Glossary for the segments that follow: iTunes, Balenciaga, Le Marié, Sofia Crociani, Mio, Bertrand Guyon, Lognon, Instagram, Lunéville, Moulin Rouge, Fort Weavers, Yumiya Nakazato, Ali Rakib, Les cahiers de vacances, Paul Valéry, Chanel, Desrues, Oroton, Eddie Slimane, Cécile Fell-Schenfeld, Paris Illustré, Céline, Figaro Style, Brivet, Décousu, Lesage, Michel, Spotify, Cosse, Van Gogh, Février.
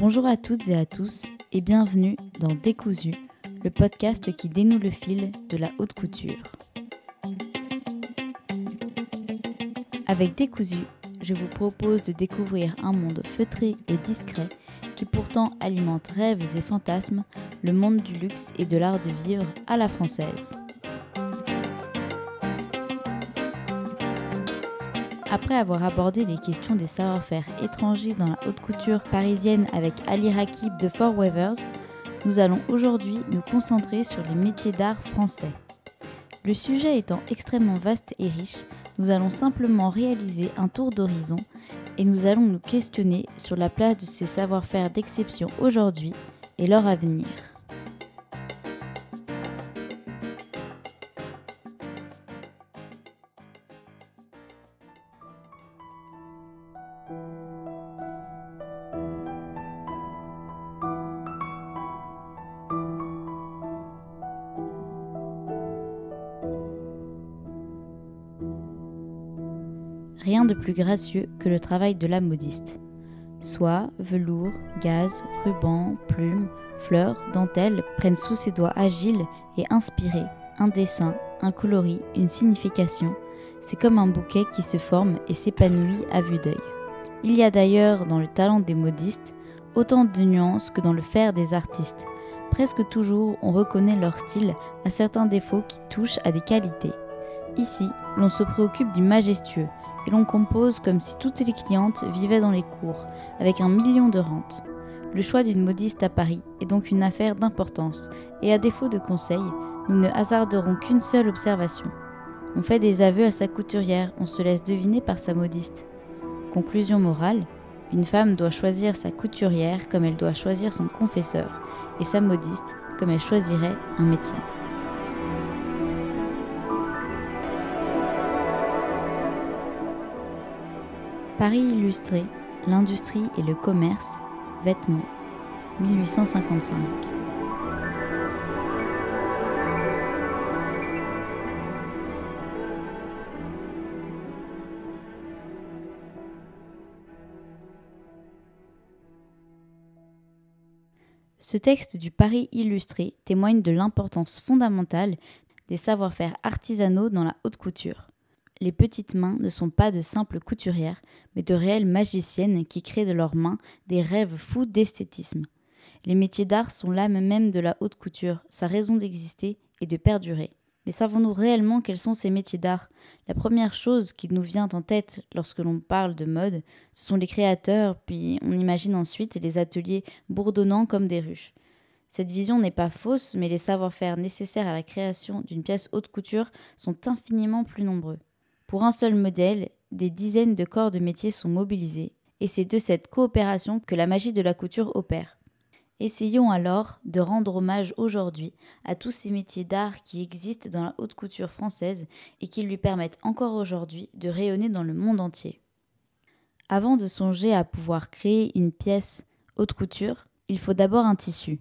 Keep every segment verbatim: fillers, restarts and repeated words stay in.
Bonjour à toutes et à tous et bienvenue dans Décousu, le podcast qui dénoue le fil de la haute couture. Avec Décousu, je vous propose de découvrir un monde feutré et discret qui pourtant alimente rêves et fantasmes, le monde du luxe et de l'art de vivre à la française. Après avoir abordé les questions des savoir-faire étrangers dans la haute couture parisienne avec Ali Rakib de Fort Weavers, nous allons aujourd'hui nous concentrer sur les métiers d'art français. Le sujet étant extrêmement vaste et riche, nous allons simplement réaliser un tour d'horizon et nous allons nous questionner sur la place de ces savoir-faire d'exception aujourd'hui et leur avenir. Rien de plus gracieux que le travail de la modiste. Soie, velours, gaze, rubans, plumes, fleurs, dentelles prennent sous ses doigts agiles et inspirés un dessin, un coloris, une signification. C'est comme un bouquet qui se forme et s'épanouit à vue d'œil. Il y a d'ailleurs dans le talent des modistes autant de nuances que dans le faire des artistes. Presque toujours, on reconnaît leur style à certains défauts qui touchent à des qualités. Ici, l'on se préoccupe du majestueux, et l'on compose comme si toutes les clientes vivaient dans les cours, avec un million de rentes. Le choix d'une modiste à Paris est donc une affaire d'importance, et à défaut de conseils, nous ne hasarderons qu'une seule observation. On fait des aveux à sa couturière, on se laisse deviner par sa modiste. Conclusion morale, une femme doit choisir sa couturière comme elle doit choisir son confesseur, et sa modiste comme elle choisirait un médecin. Paris Illustré, l'industrie et le commerce, vêtements, dix-huit cent cinquante-cinq. Ce texte du Paris Illustré témoigne de l'importance fondamentale des savoir-faire artisanaux dans la haute couture. Les petites mains ne sont pas de simples couturières, mais de réelles magiciennes qui créent de leurs mains des rêves fous d'esthétisme. Les métiers d'art sont l'âme même de la haute couture, sa raison d'exister et de perdurer. Mais savons-nous réellement quels sont ces métiers d'art ? La première chose qui nous vient en tête lorsque l'on parle de mode, ce sont les créateurs, puis on imagine ensuite les ateliers bourdonnants comme des ruches. Cette vision n'est pas fausse, mais les savoir-faire nécessaires à la création d'une pièce haute couture sont infiniment plus nombreux. Pour un seul modèle, des dizaines de corps de métier sont mobilisés, et c'est de cette coopération que la magie de la couture opère. Essayons alors de rendre hommage aujourd'hui à tous ces métiers d'art qui existent dans la haute couture française et qui lui permettent encore aujourd'hui de rayonner dans le monde entier. Avant de songer à pouvoir créer une pièce haute couture, il faut d'abord un tissu.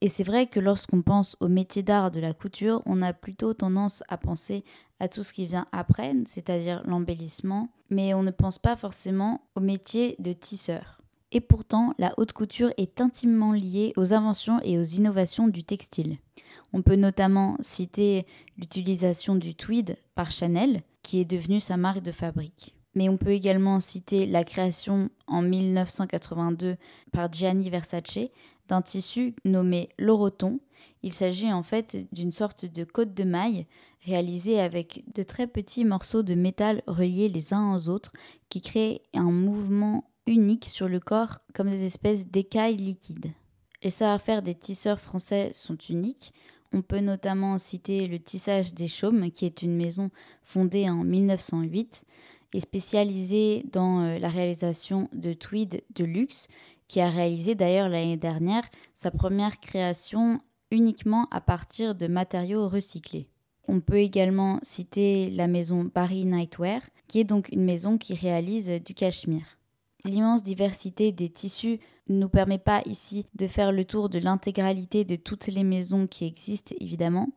Et c'est vrai que lorsqu'on pense aux métiers d'art de la couture, on a plutôt tendance à penser à tout ce qui vient après, c'est-à-dire l'embellissement, mais on ne pense pas forcément au métier de tisseur. Et pourtant, la haute couture est intimement liée aux inventions et aux innovations du textile. On peut notamment citer l'utilisation du tweed par Chanel, qui est devenue sa marque de fabrique. Mais on peut également citer la création en mille neuf cent quatre-vingt-deux par Gianni Versace d'un tissu nommé l'Oroton. Il s'agit en fait d'une sorte de côte de maille réalisée avec de très petits morceaux de métal reliés les uns aux autres qui créent un mouvement unique sur le corps comme des espèces d'écailles liquides. Les savoir-faire des tisseurs français sont uniques. On peut notamment citer le tissage des Chaumes, qui est une maison fondée en mille neuf cent huit et spécialisée dans la réalisation de tweed de luxe, qui a réalisé d'ailleurs l'année dernière sa première création uniquement à partir de matériaux recyclés. On peut également citer la maison Paris Nightwear, qui est donc une maison qui réalise du cachemire. L'immense diversité des tissus ne nous permet pas ici de faire le tour de l'intégralité de toutes les maisons qui existent, évidemment.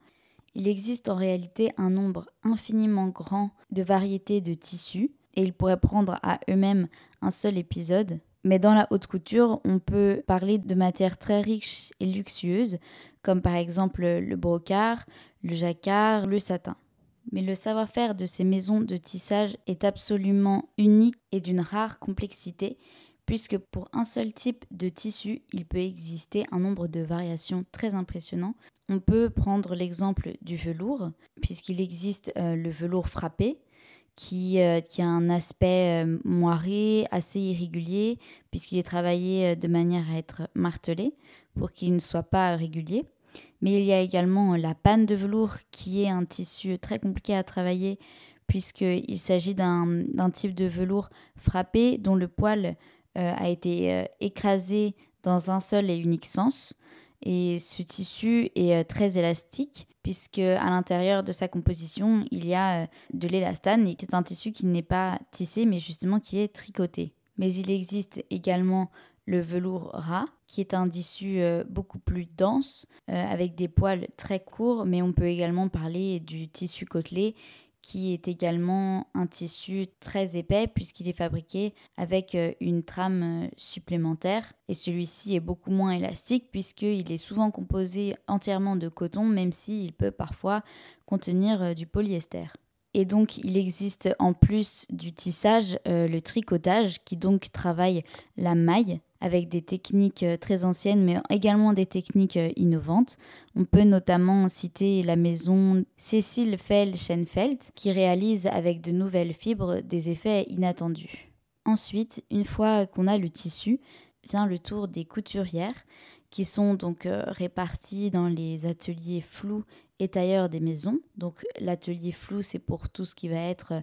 Il existe en réalité un nombre infiniment grand de variétés de tissus, et ils pourraient prendre à eux-mêmes un seul épisode. Mais dans la haute couture, on peut parler de matières très riches et luxueuses, comme par exemple le brocart, le jacquard, le satin. Mais le savoir-faire de ces maisons de tissage est absolument unique et d'une rare complexité, puisque pour un seul type de tissu, il peut exister un nombre de variations très impressionnant. On peut prendre l'exemple du velours, puisqu'il existe euh, le velours frappé, qui, euh, qui a un aspect euh, moiré, assez irrégulier, puisqu'il est travaillé euh, de manière à être martelé, pour qu'il ne soit pas régulier. Mais il y a également la panne de velours, qui est un tissu très compliqué à travailler, puisqu'il s'agit d'un, d'un type de velours frappé, dont le poil euh, a été euh, écrasé dans un seul et unique sens. Et ce tissu est très élastique puisque à l'intérieur de sa composition, il y a de l'élastane et c'est un tissu qui n'est pas tissé mais justement qui est tricoté. Mais il existe également le velours ras qui est un tissu beaucoup plus dense avec des poils très courts, mais on peut également parler du tissu côtelé qui est également un tissu très épais puisqu'il est fabriqué avec une trame supplémentaire. Et celui-ci est beaucoup moins élastique puisqu'il est souvent composé entièrement de coton, même s'il peut parfois contenir du polyester. Et donc, il existe en plus du tissage, euh, le tricotage, qui donc travaille la maille avec des techniques très anciennes, mais également des techniques innovantes. On peut notamment citer la maison Cécile Fell-Schenfeld, qui réalise avec de nouvelles fibres des effets inattendus. Ensuite, une fois qu'on a le tissu, vient le tour des couturières, qui sont donc réparties dans les ateliers flous et tailleurs des maisons. Donc l'atelier flou, c'est pour tout ce qui va être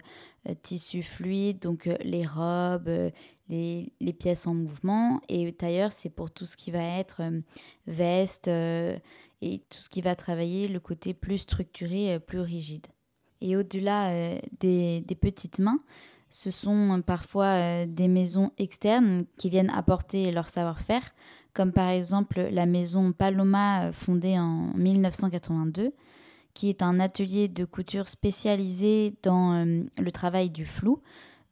euh, tissu fluide, donc euh, les robes, euh, les, les pièces en mouvement. Et tailleur, c'est pour tout ce qui va être euh, veste euh, et tout ce qui va travailler le côté plus structuré, euh, plus rigide. Et au-delà euh, des, des petites mains, ce sont parfois euh, des maisons externes qui viennent apporter leur savoir-faire, comme par exemple la maison Paloma fondée en dix-neuf cent quatre-vingt-deux, qui est un atelier de couture spécialisé dans euh, le travail du flou,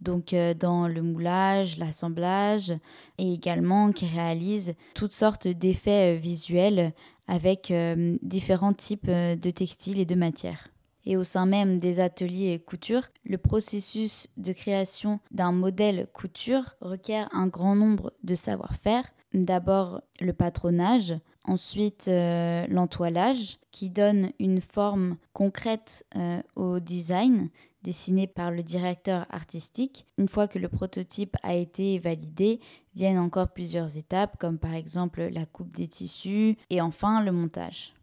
donc euh, dans le moulage, l'assemblage, et également qui réalise toutes sortes d'effets euh, visuels avec euh, différents types euh, de textiles et de matières. Et au sein même des ateliers couture, le processus de création d'un modèle couture requiert un grand nombre de savoir-faire. D'abord le patronage, ensuite euh, l'entoilage qui donne une forme concrète euh, au design dessiné par le directeur artistique. Une fois que le prototype a été validé, viennent encore plusieurs étapes comme par exemple la coupe des tissus et enfin le montage.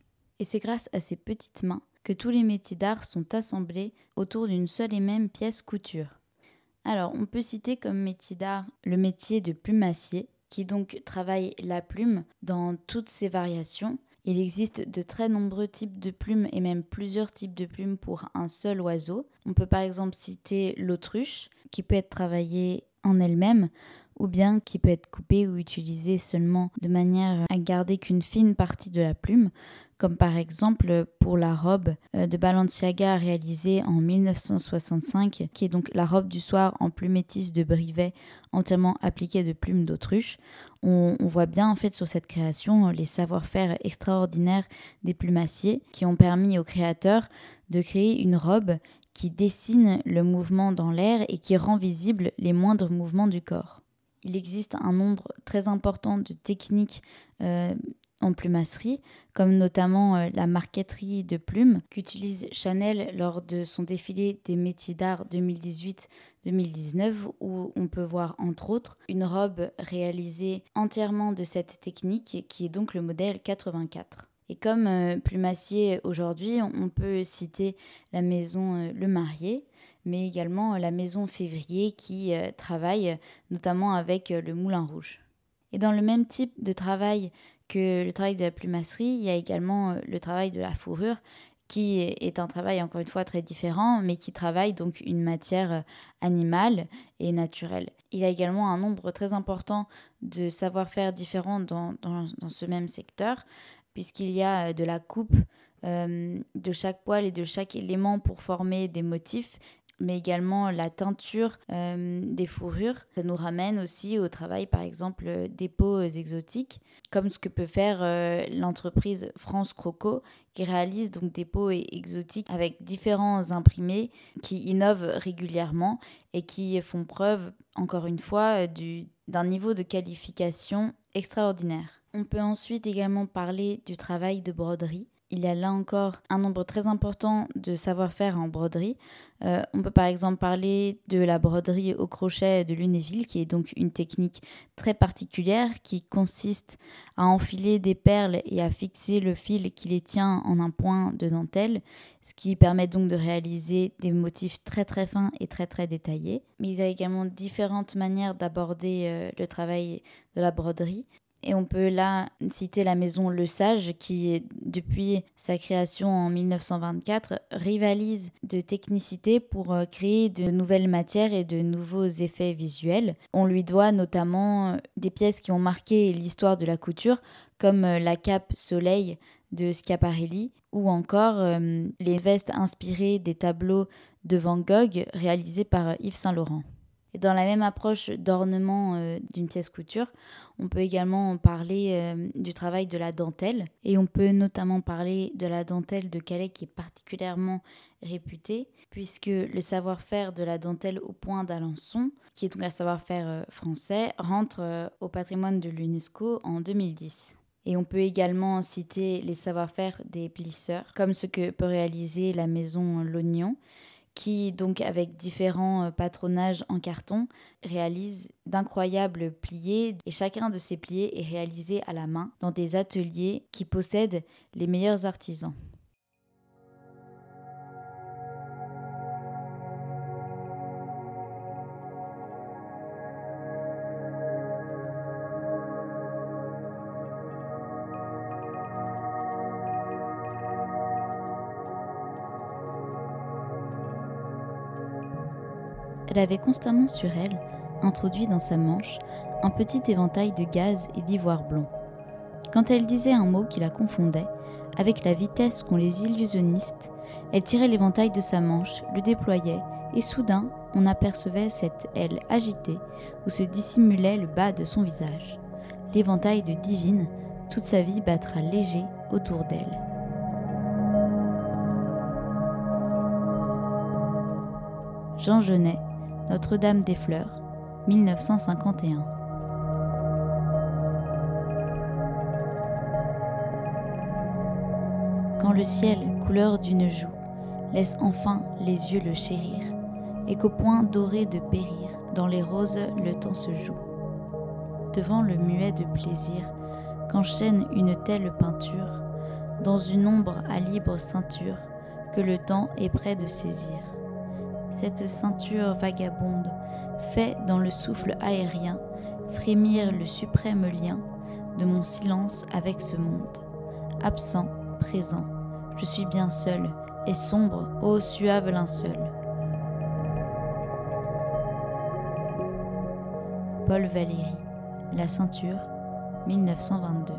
Et c'est grâce à ces petites mains que tous les métiers d'art sont assemblés autour d'une seule et même pièce couture. Alors, on peut citer comme métier d'art le métier de plumassier, qui donc travaille la plume dans toutes ses variations. Il existe de très nombreux types de plumes et même plusieurs types de plumes pour un seul oiseau. On peut par exemple citer l'autruche, qui peut être travaillée en elle-même, ou bien qui peut être coupée ou utilisée seulement de manière à garder qu'une fine partie de la plume, comme par exemple pour la robe de Balenciaga réalisée en dix-neuf cent soixante-cinq, qui est donc la robe du soir en plumétis de Brivet, entièrement appliquée de plumes d'autruche. On, on voit bien en fait sur cette création les savoir-faire extraordinaires des plumassiers qui ont permis aux créateurs de créer une robe qui dessine le mouvement dans l'air et qui rend visible les moindres mouvements du corps. Il existe un nombre très important de techniques euh, en plumasserie, comme notamment euh, la marqueterie de plumes qu'utilise Chanel lors de son défilé des métiers d'art deux mille dix-huit deux mille dix-neuf, où on peut voir entre autres une robe réalisée entièrement de cette technique qui est donc le modèle quatre-vingt-quatre. Et comme euh, plumassier aujourd'hui, on peut citer la maison euh, Le Marié, mais également la maison Février qui euh, travaille notamment avec euh, le Moulin Rouge. Et dans le même type de travail que le travail de la plumasserie, il y a également le travail de la fourrure qui est un travail encore une fois très différent mais qui travaille donc une matière animale et naturelle. Il y a également un nombre très important de savoir-faire différents dans, dans, dans ce même secteur puisqu'il y a de la coupe euh, de chaque poil et de chaque élément pour former des motifs mais également la teinture euh, des fourrures. Ça nous ramène aussi au travail, par exemple, des peaux exotiques, comme ce que peut faire euh, l'entreprise France Croco, qui réalise donc des peaux exotiques avec différents imprimés qui innovent régulièrement et qui font preuve, encore une fois, du, d'un niveau de qualification extraordinaire. On peut ensuite également parler du travail de broderie. Il y a là encore un nombre très important de savoir-faire en broderie. Euh, on peut par exemple parler de la broderie au crochet de Lunéville, qui est donc une technique très particulière qui consiste à enfiler des perles et à fixer le fil qui les tient en un point de dentelle, ce qui permet donc de réaliser des motifs très très fins et très très détaillés. Mais il y a également différentes manières d'aborder euh, le travail de la broderie. Et on peut là citer la maison Lesage qui, depuis sa création en mille neuf cent vingt-quatre, rivalise de technicité pour créer de nouvelles matières et de nouveaux effets visuels. On lui doit notamment des pièces qui ont marqué l'histoire de la couture, comme la cape Soleil de Schiaparelli ou encore euh, les vestes inspirées des tableaux de Van Gogh réalisés par Yves Saint-Laurent. Et dans la même approche d'ornement euh, d'une pièce couture, on peut également parler euh, du travail de la dentelle. Et on peut notamment parler de la dentelle de Calais qui est particulièrement réputée, puisque le savoir-faire de la dentelle au point d'Alençon, qui est donc un savoir-faire euh, français, rentre euh, au patrimoine de l'UNESCO en deux mille dix. Et on peut également citer les savoir-faire des plisseurs, comme ce que peut réaliser la maison Lognon, qui, donc avec différents patronages en carton, réalise d'incroyables pliés et chacun de ces pliés est réalisé à la main dans des ateliers qui possèdent les meilleurs artisans. Elle avait constamment sur elle, introduit dans sa manche, un petit éventail de gaz et d'ivoire blond. Quand elle disait un mot qui la confondait, avec la vitesse qu'ont les illusionnistes, elle tirait l'éventail de sa manche, le déployait, et soudain, on apercevait cette aile agitée où se dissimulait le bas de son visage. L'éventail de divine, toute sa vie battra léger autour d'elle. Jean Genet, Notre-Dame des Fleurs, mille neuf cent cinquante et un. Quand le ciel, couleur d'une joue, laisse enfin les yeux le chérir, et qu'au point doré de périr, dans les roses le temps se joue. Devant le muet de plaisir, qu'enchaîne une telle peinture, dans une ombre à libre ceinture, que le temps est près de saisir. Cette ceinture vagabonde fait dans le souffle aérien frémir le suprême lien de mon silence avec ce monde. Absent, présent, je suis bien seul et sombre, ô suave linceul. Paul Valéry, La ceinture, mille neuf cent vingt-deux.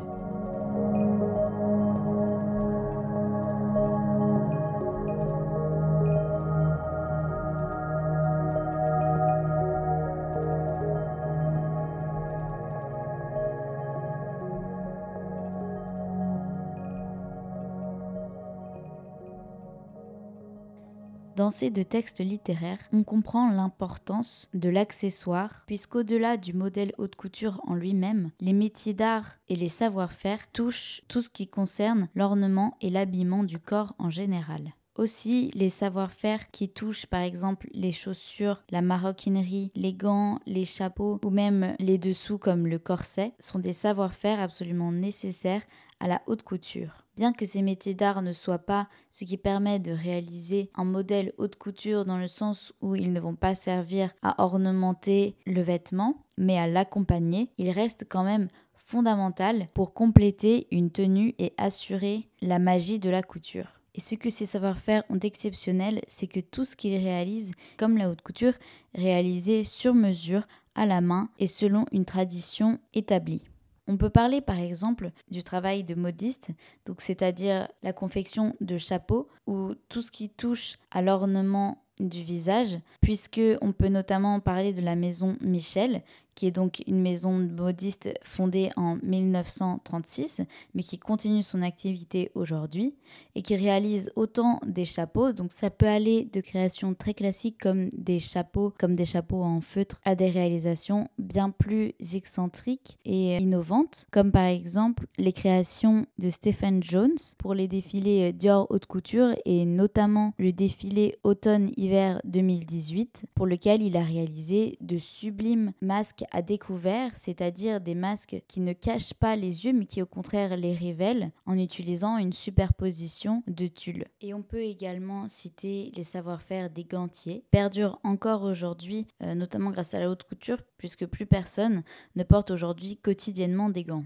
Dans ces deux textes littéraires, on comprend l'importance de l'accessoire, puisqu'au-delà du modèle haute couture en lui-même, les métiers d'art et les savoir-faire touchent tout ce qui concerne l'ornement et l'habillement du corps en général. Aussi, les savoir-faire qui touchent par exemple les chaussures, la maroquinerie, les gants, les chapeaux ou même les dessous comme le corset sont des savoir-faire absolument nécessaires à la haute couture. Bien que ces métiers d'art ne soient pas ce qui permet de réaliser un modèle haute couture dans le sens où ils ne vont pas servir à ornementer le vêtement, mais à l'accompagner, ils restent quand même fondamentaux pour compléter une tenue et assurer la magie de la couture. Et ce que ces savoir-faire ont d'exceptionnel, c'est que tout ce qu'ils réalisent, comme la haute couture, réalisé sur mesure, à la main et selon une tradition établie. On peut parler par exemple du travail de modiste, donc c'est-à-dire la confection de chapeaux ou tout ce qui touche à l'ornement du visage, puisqu'on peut notamment parler de la maison Michel, qui est donc une maison modiste fondée en mille neuf cent trente-six, mais qui continue son activité aujourd'hui et qui réalise autant des chapeaux. Donc ça peut aller de créations très classiques comme des chapeaux, comme des chapeaux en feutre, à des réalisations bien plus excentriques et innovantes, comme par exemple les créations de Stephen Jones pour les défilés Dior haute couture et notamment le défilé automne-hiver deux mille dix-huit, pour lequel il a réalisé de sublimes masques à découvert, c'est-à-dire des masques qui ne cachent pas les yeux mais qui au contraire les révèlent en utilisant une superposition de tulles. Et on peut également citer les savoir-faire des gantiers, perdurent encore aujourd'hui, euh, notamment grâce à la haute couture, puisque plus personne ne porte aujourd'hui quotidiennement des gants.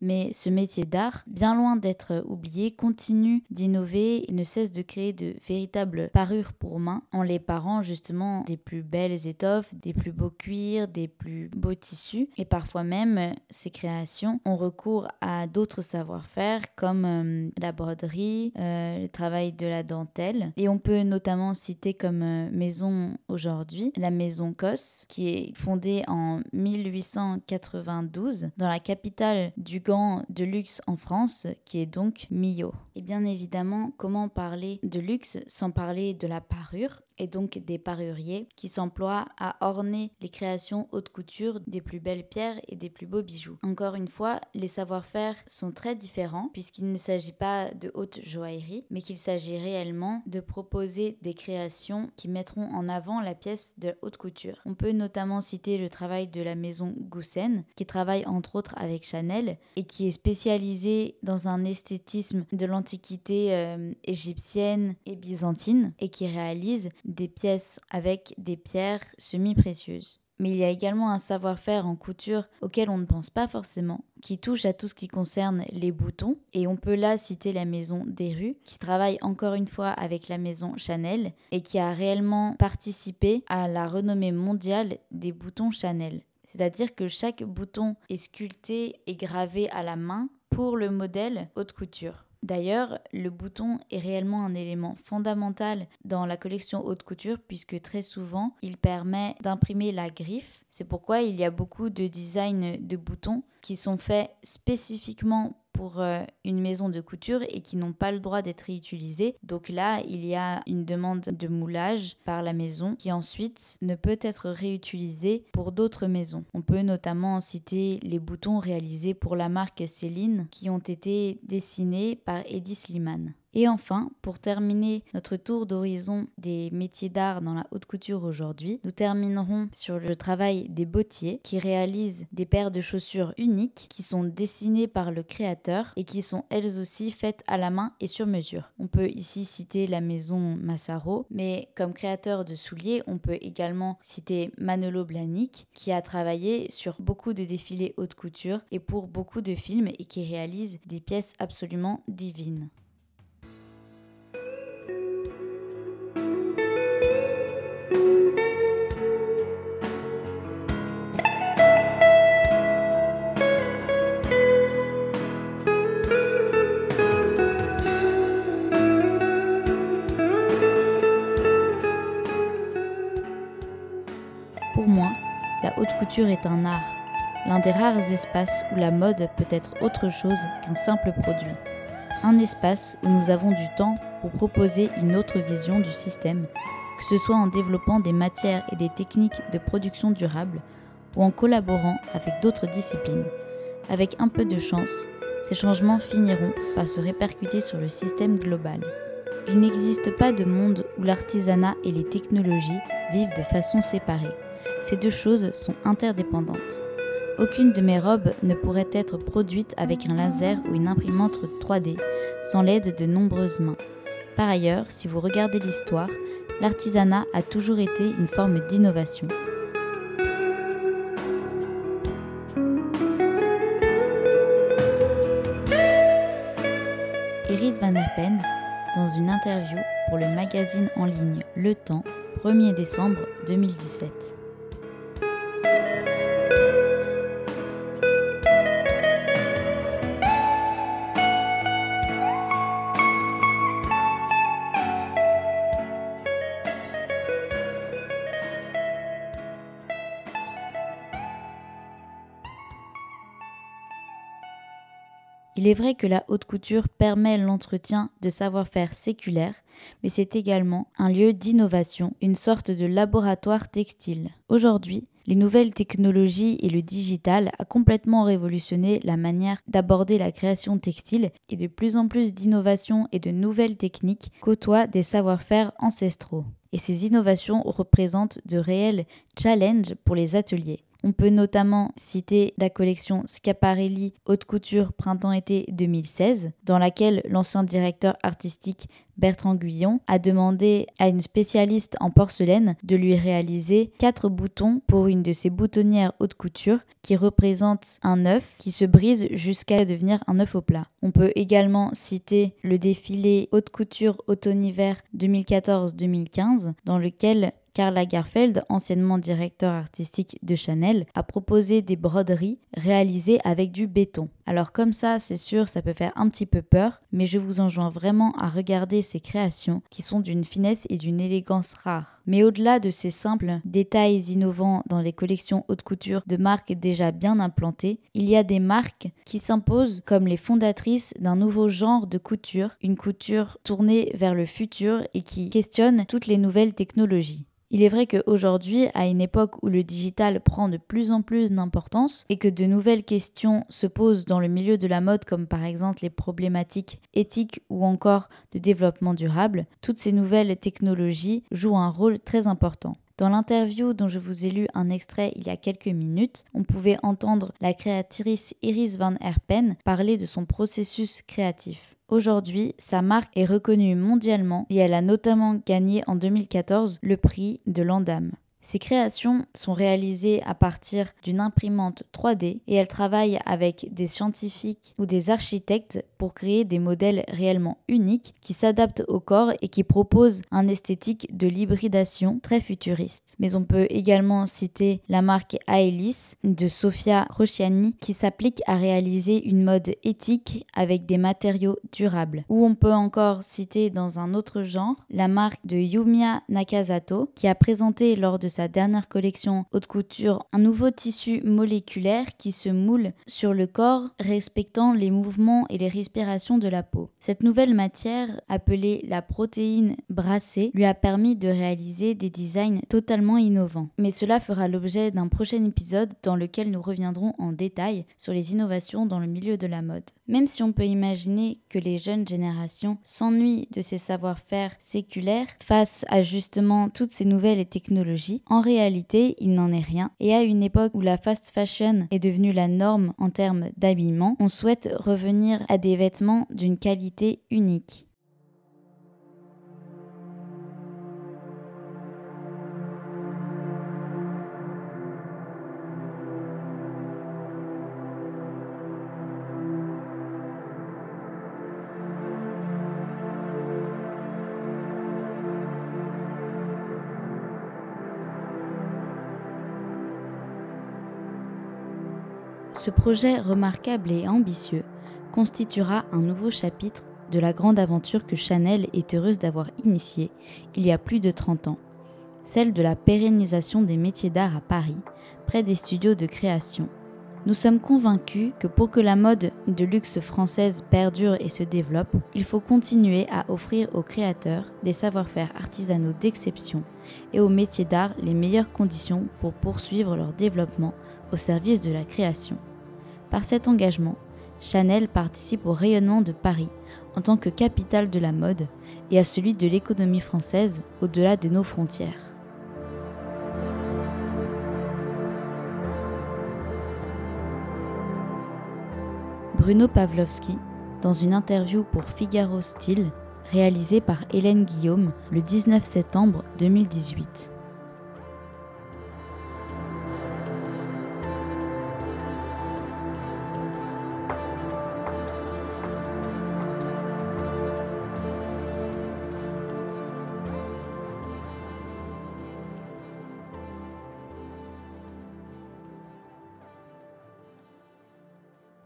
Mais ce métier d'art, bien loin d'être oublié, continue d'innover et ne cesse de créer de véritables parures pour main, en les parant justement des plus belles étoffes, des plus beaux cuirs, des plus beaux tissus. Et parfois même, ces créations ont recours à d'autres savoir-faire comme euh, la broderie, euh, le travail de la dentelle. Et on peut notamment citer comme euh, maison aujourd'hui la maison Cosse, qui est fondée en mille huit cent quatre-vingt-douze dans la capitale du de luxe en France, qui est donc Mio. Et bien évidemment, comment parler de luxe sans parler de la parure, et donc des paruriers qui s'emploient à orner les créations haute couture des plus belles pierres et des plus beaux bijoux. Encore une fois, les savoir-faire sont très différents puisqu'il ne s'agit pas de haute joaillerie, mais qu'il s'agit réellement de proposer des créations qui mettront en avant la pièce de haute couture. On peut notamment citer le travail de la maison Goossens, qui travaille entre autres avec Chanel et qui est spécialisée dans un esthétisme de l'antiquité euh, égyptienne et byzantine, et qui réalise des pièces avec des pierres semi-précieuses. Mais il y a également un savoir-faire en couture auquel on ne pense pas forcément, qui touche à tout ce qui concerne les boutons. Et on peut là citer la maison Desrues, qui travaille encore une fois avec la maison Chanel et qui a réellement participé à la renommée mondiale des boutons Chanel. C'est-à-dire que chaque bouton est sculpté et gravé à la main pour le modèle haute couture. D'ailleurs, le bouton est réellement un élément fondamental dans la collection haute couture puisque très souvent, il permet d'imprimer la griffe. C'est pourquoi il y a beaucoup de designs de boutons qui sont faits spécifiquement pour une maison de couture et qui n'ont pas le droit d'être réutilisés. Donc là, il y a une demande de moulage par la maison qui ensuite ne peut être réutilisée pour d'autres maisons. On peut notamment citer les boutons réalisés pour la marque Céline qui ont été dessinés par Eddie Slimane. Et enfin, pour terminer notre tour d'horizon des métiers d'art dans la haute couture aujourd'hui, nous terminerons sur le travail des bottiers qui réalisent des paires de chaussures uniques qui sont dessinées par le créateur et qui sont elles aussi faites à la main et sur mesure. On peut ici citer la maison Massaro, mais comme créateur de souliers, on peut également citer Manolo Blahnik qui a travaillé sur beaucoup de défilés haute couture et pour beaucoup de films et qui réalise des pièces absolument divines. Pour moi, la haute couture est un art, l'un des rares espaces où la mode peut être autre chose qu'un simple produit. Un espace où nous avons du temps pour proposer une autre vision du système, que ce soit en développant des matières et des techniques de production durable ou en collaborant avec d'autres disciplines. Avec un peu de chance, ces changements finiront par se répercuter sur le système global. Il n'existe pas de monde où l'artisanat et les technologies vivent de façon séparée. Ces deux choses sont interdépendantes. Aucune de mes robes ne pourrait être produite avec un laser ou une imprimante trois D, sans l'aide de nombreuses mains. Par ailleurs, si vous regardez l'histoire, l'artisanat a toujours été une forme d'innovation. Iris van Herpen, dans une interview pour le magazine en ligne Le Temps, premier décembre deux mille dix-sept. Il est vrai que la haute couture permet l'entretien de savoir-faire séculaires, mais c'est également un lieu d'innovation, une sorte de laboratoire textile. Aujourd'hui, les nouvelles technologies et le digital a complètement révolutionné la manière d'aborder la création textile et de plus en plus d'innovations et de nouvelles techniques côtoient des savoir-faire ancestraux. Et ces innovations représentent de réels challenges pour les ateliers. On peut notamment citer la collection Schiaparelli Haute Couture Printemps-Été deux mille seize, dans laquelle l'ancien directeur artistique Bertrand Guyon a demandé à une spécialiste en porcelaine de lui réaliser quatre boutons pour une de ses boutonnières haute couture qui représente un œuf qui se brise jusqu'à devenir un œuf au plat. On peut également citer le défilé haute couture automne-hiver deux mille quatorze deux mille quinze dans lequel Karl Lagerfeld, anciennement directeur artistique de Chanel, a proposé des broderies réalisées avec du béton. Alors comme ça, c'est sûr, ça peut faire un petit peu peur, mais je vous enjoins vraiment à regarder ces créations qui sont d'une finesse et d'une élégance rares. Mais au-delà de ces simples détails innovants dans les collections haute couture de marques déjà bien implantées, il y a des marques qui s'imposent comme les fondatrices d'un nouveau genre de couture, une couture tournée vers le futur et qui questionne toutes les nouvelles technologies. Il est vrai qu'aujourd'hui, à une époque où le digital prend de plus en plus d'importance et que de nouvelles questions se posent dans le milieu de la mode comme par exemple les problématiques éthiques ou encore de développement durable, toutes ces nouvelles technologies jouent un rôle très important. Dans l'interview dont je vous ai lu un extrait il y a quelques minutes, on pouvait entendre la créatrice Iris van Herpen parler de son processus créatif. Aujourd'hui, sa marque est reconnue mondialement et elle a notamment gagné en deux mille quatorze le prix de l'Andam. Ses créations sont réalisées à partir d'une imprimante trois D et elle travaille avec des scientifiques ou des architectes pour créer des modèles réellement uniques qui s'adaptent au corps et qui proposent un esthétique de l'hybridation très futuriste. Mais on peut également citer la marque Aelis de Sofia Crociani qui s'applique à réaliser une mode éthique avec des matériaux durables. Ou on peut encore citer dans un autre genre la marque de Yumiya Nakazato qui a présenté lors de De sa dernière collection haute couture, un nouveau tissu moléculaire qui se moule sur le corps, respectant les mouvements et les respirations de la peau. Cette nouvelle matière, appelée la protéine brassée, lui a permis de réaliser des designs totalement innovants. Mais cela fera l'objet d'un prochain épisode dans lequel nous reviendrons en détail sur les innovations dans le milieu de la mode. Même si on peut imaginer que les jeunes générations s'ennuient de ces savoir-faire séculaires face à justement toutes ces nouvelles technologies, en réalité, il n'en est rien. Et à une époque où la fast fashion est devenue la norme en termes d'habillement, on souhaite revenir à des vêtements d'une qualité unique. Ce projet remarquable et ambitieux constituera un nouveau chapitre de la grande aventure que Chanel est heureuse d'avoir initiée il y a plus de trente ans, celle de la pérennisation des métiers d'art à Paris, près des studios de création. Nous sommes convaincus que pour que la mode de luxe française perdure et se développe, il faut continuer à offrir aux créateurs des savoir-faire artisanaux d'exception et aux métiers d'art les meilleures conditions pour poursuivre leur développement au service de la création. Par cet engagement, Chanel participe au rayonnement de Paris en tant que capitale de la mode et à celui de l'économie française au-delà de nos frontières. Bruno Pavlovsky, dans une interview pour Figaro Style, réalisée par Hélène Guillaume le dix-neuf septembre deux mille dix-huit.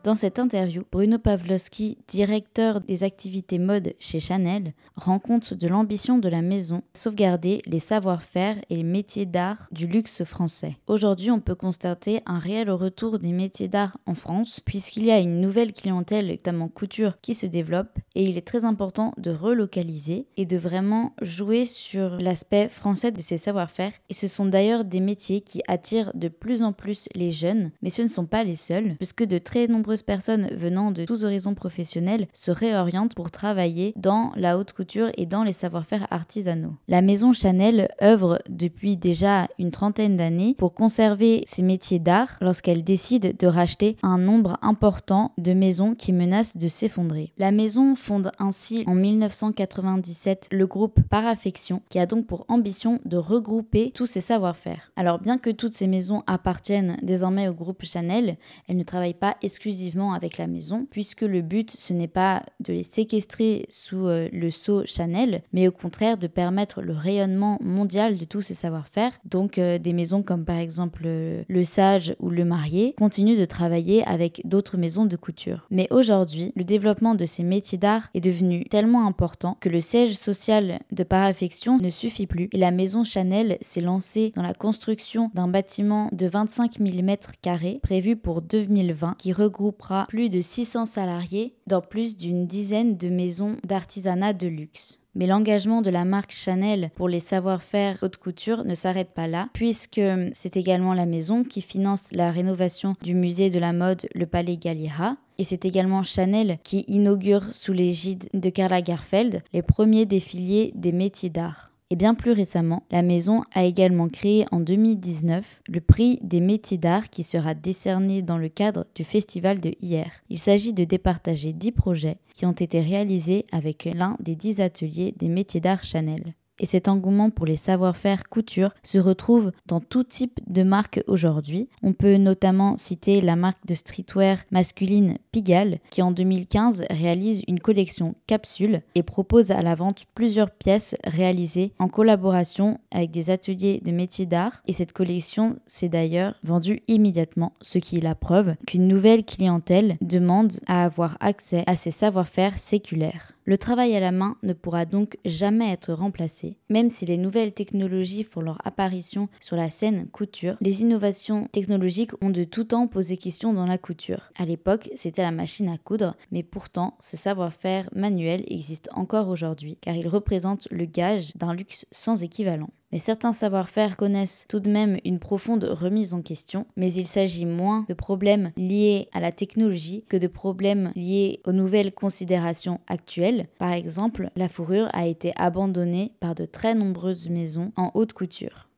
Dans cette interview, Bruno Pavlovsky, directeur des activités mode chez Chanel, rend compte de l'ambition de la maison, sauvegarder les savoir-faire et les métiers d'art du luxe français. Aujourd'hui, on peut constater un réel retour des métiers d'art en France, puisqu'il y a une nouvelle clientèle, notamment couture, qui se développe, et il est très important de relocaliser et de vraiment jouer sur l'aspect français de ces savoir-faire. Et ce sont d'ailleurs des métiers qui attirent de plus en plus les jeunes, mais ce ne sont pas les seuls, puisque de très nombreux personnes venant de tous horizons professionnels se réorientent pour travailler dans la haute couture et dans les savoir-faire artisanaux. La maison Chanel œuvre depuis déjà une trentaine d'années pour conserver ses métiers d'art lorsqu'elle décide de racheter un nombre important de maisons qui menacent de s'effondrer. La maison fonde ainsi en mille neuf cent quatre-vingt-dix-sept le groupe Paraffection, qui a donc pour ambition de regrouper tous ses savoir-faire. Alors bien que toutes ces maisons appartiennent désormais au groupe Chanel, elles ne travaillent pas exclusivement avec la maison, puisque le but ce n'est pas de les séquestrer sous euh, le sceau Chanel, mais au contraire de permettre le rayonnement mondial de tous ces savoir-faire. Donc euh, des maisons comme par exemple euh, Lesage ou Le Marié continuent de travailler avec d'autres maisons de couture. Mais aujourd'hui, le développement de ces métiers d'art est devenu tellement important que le siège social de Paraffection ne suffit plus, et la maison Chanel s'est lancée dans la construction d'un bâtiment de vingt-cinq mille mètres carrés prévu pour deux mille vingt qui regroupe plus de six cents salariés dans plus d'une dizaine de maisons d'artisanat de luxe. Mais l'engagement de la marque Chanel pour les savoir-faire haute couture ne s'arrête pas là, puisque c'est également la maison qui finance la rénovation du musée de la mode, le Palais Galliera. Et c'est également Chanel qui inaugure sous l'égide de Karl Lagerfeld les premiers défilés des métiers d'art. Et bien plus récemment, la maison a également créé en deux mille dix-neuf le prix des métiers d'art qui sera décerné dans le cadre du festival de hier. Il s'agit de départager dix projets qui ont été réalisés avec l'un des dix ateliers des métiers d'art Chanel. Et cet engouement pour les savoir-faire couture se retrouve dans tout type de marque aujourd'hui. On peut notamment citer la marque de streetwear masculine Pigalle, qui en deux mille quinze réalise une collection capsule et propose à la vente plusieurs pièces réalisées en collaboration avec des ateliers de métiers d'art. Et cette collection s'est d'ailleurs vendue immédiatement, ce qui est la preuve qu'une nouvelle clientèle demande à avoir accès à ces savoir-faire séculaires. Le travail à la main ne pourra donc jamais être remplacé. Même si les nouvelles technologies font leur apparition sur la scène couture, les innovations technologiques ont de tout temps posé question dans la couture. À l'époque, c'était la machine à coudre, mais pourtant, ces savoir-faire manuels existent encore aujourd'hui, car ils représentent le gage d'un luxe sans équivalent. Mais certains savoir-faire connaissent tout de même une profonde remise en question, mais il s'agit moins de problèmes liés à la technologie que de problèmes liés aux nouvelles considérations actuelles. Par exemple, la fourrure a été abandonnée par de très nombreuses maisons en haute couture.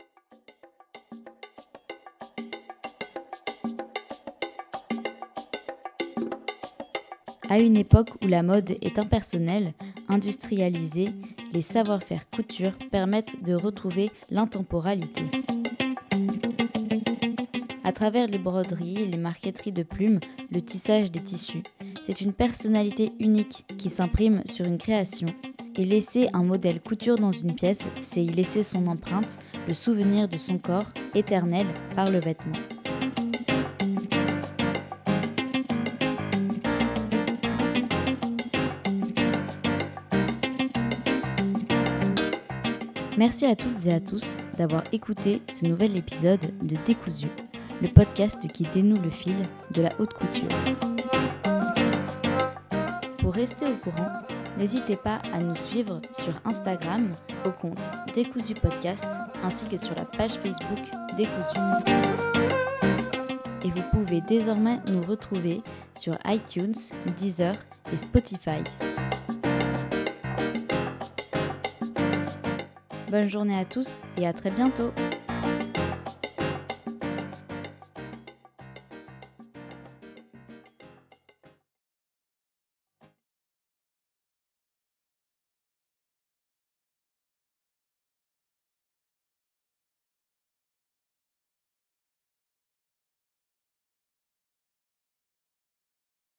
À une époque où la mode est impersonnelle, industrialisée, les savoir-faire couture permettent de retrouver l'intemporalité. À travers les broderies et les marqueteries de plumes, le tissage des tissus, c'est une personnalité unique qui s'imprime sur une création. Et laisser un modèle couture dans une pièce, c'est y laisser son empreinte, le souvenir de son corps, éternel par le vêtement. Merci à toutes et à tous d'avoir écouté ce nouvel épisode de Décousu, le podcast qui dénoue le fil de la haute couture. Pour rester au courant, n'hésitez pas à nous suivre sur Instagram au compte Décousu Podcast ainsi que sur la page Facebook Décousu. Et vous pouvez désormais nous retrouver sur iTunes, Deezer et Spotify. Bonne journée à tous et à très bientôt!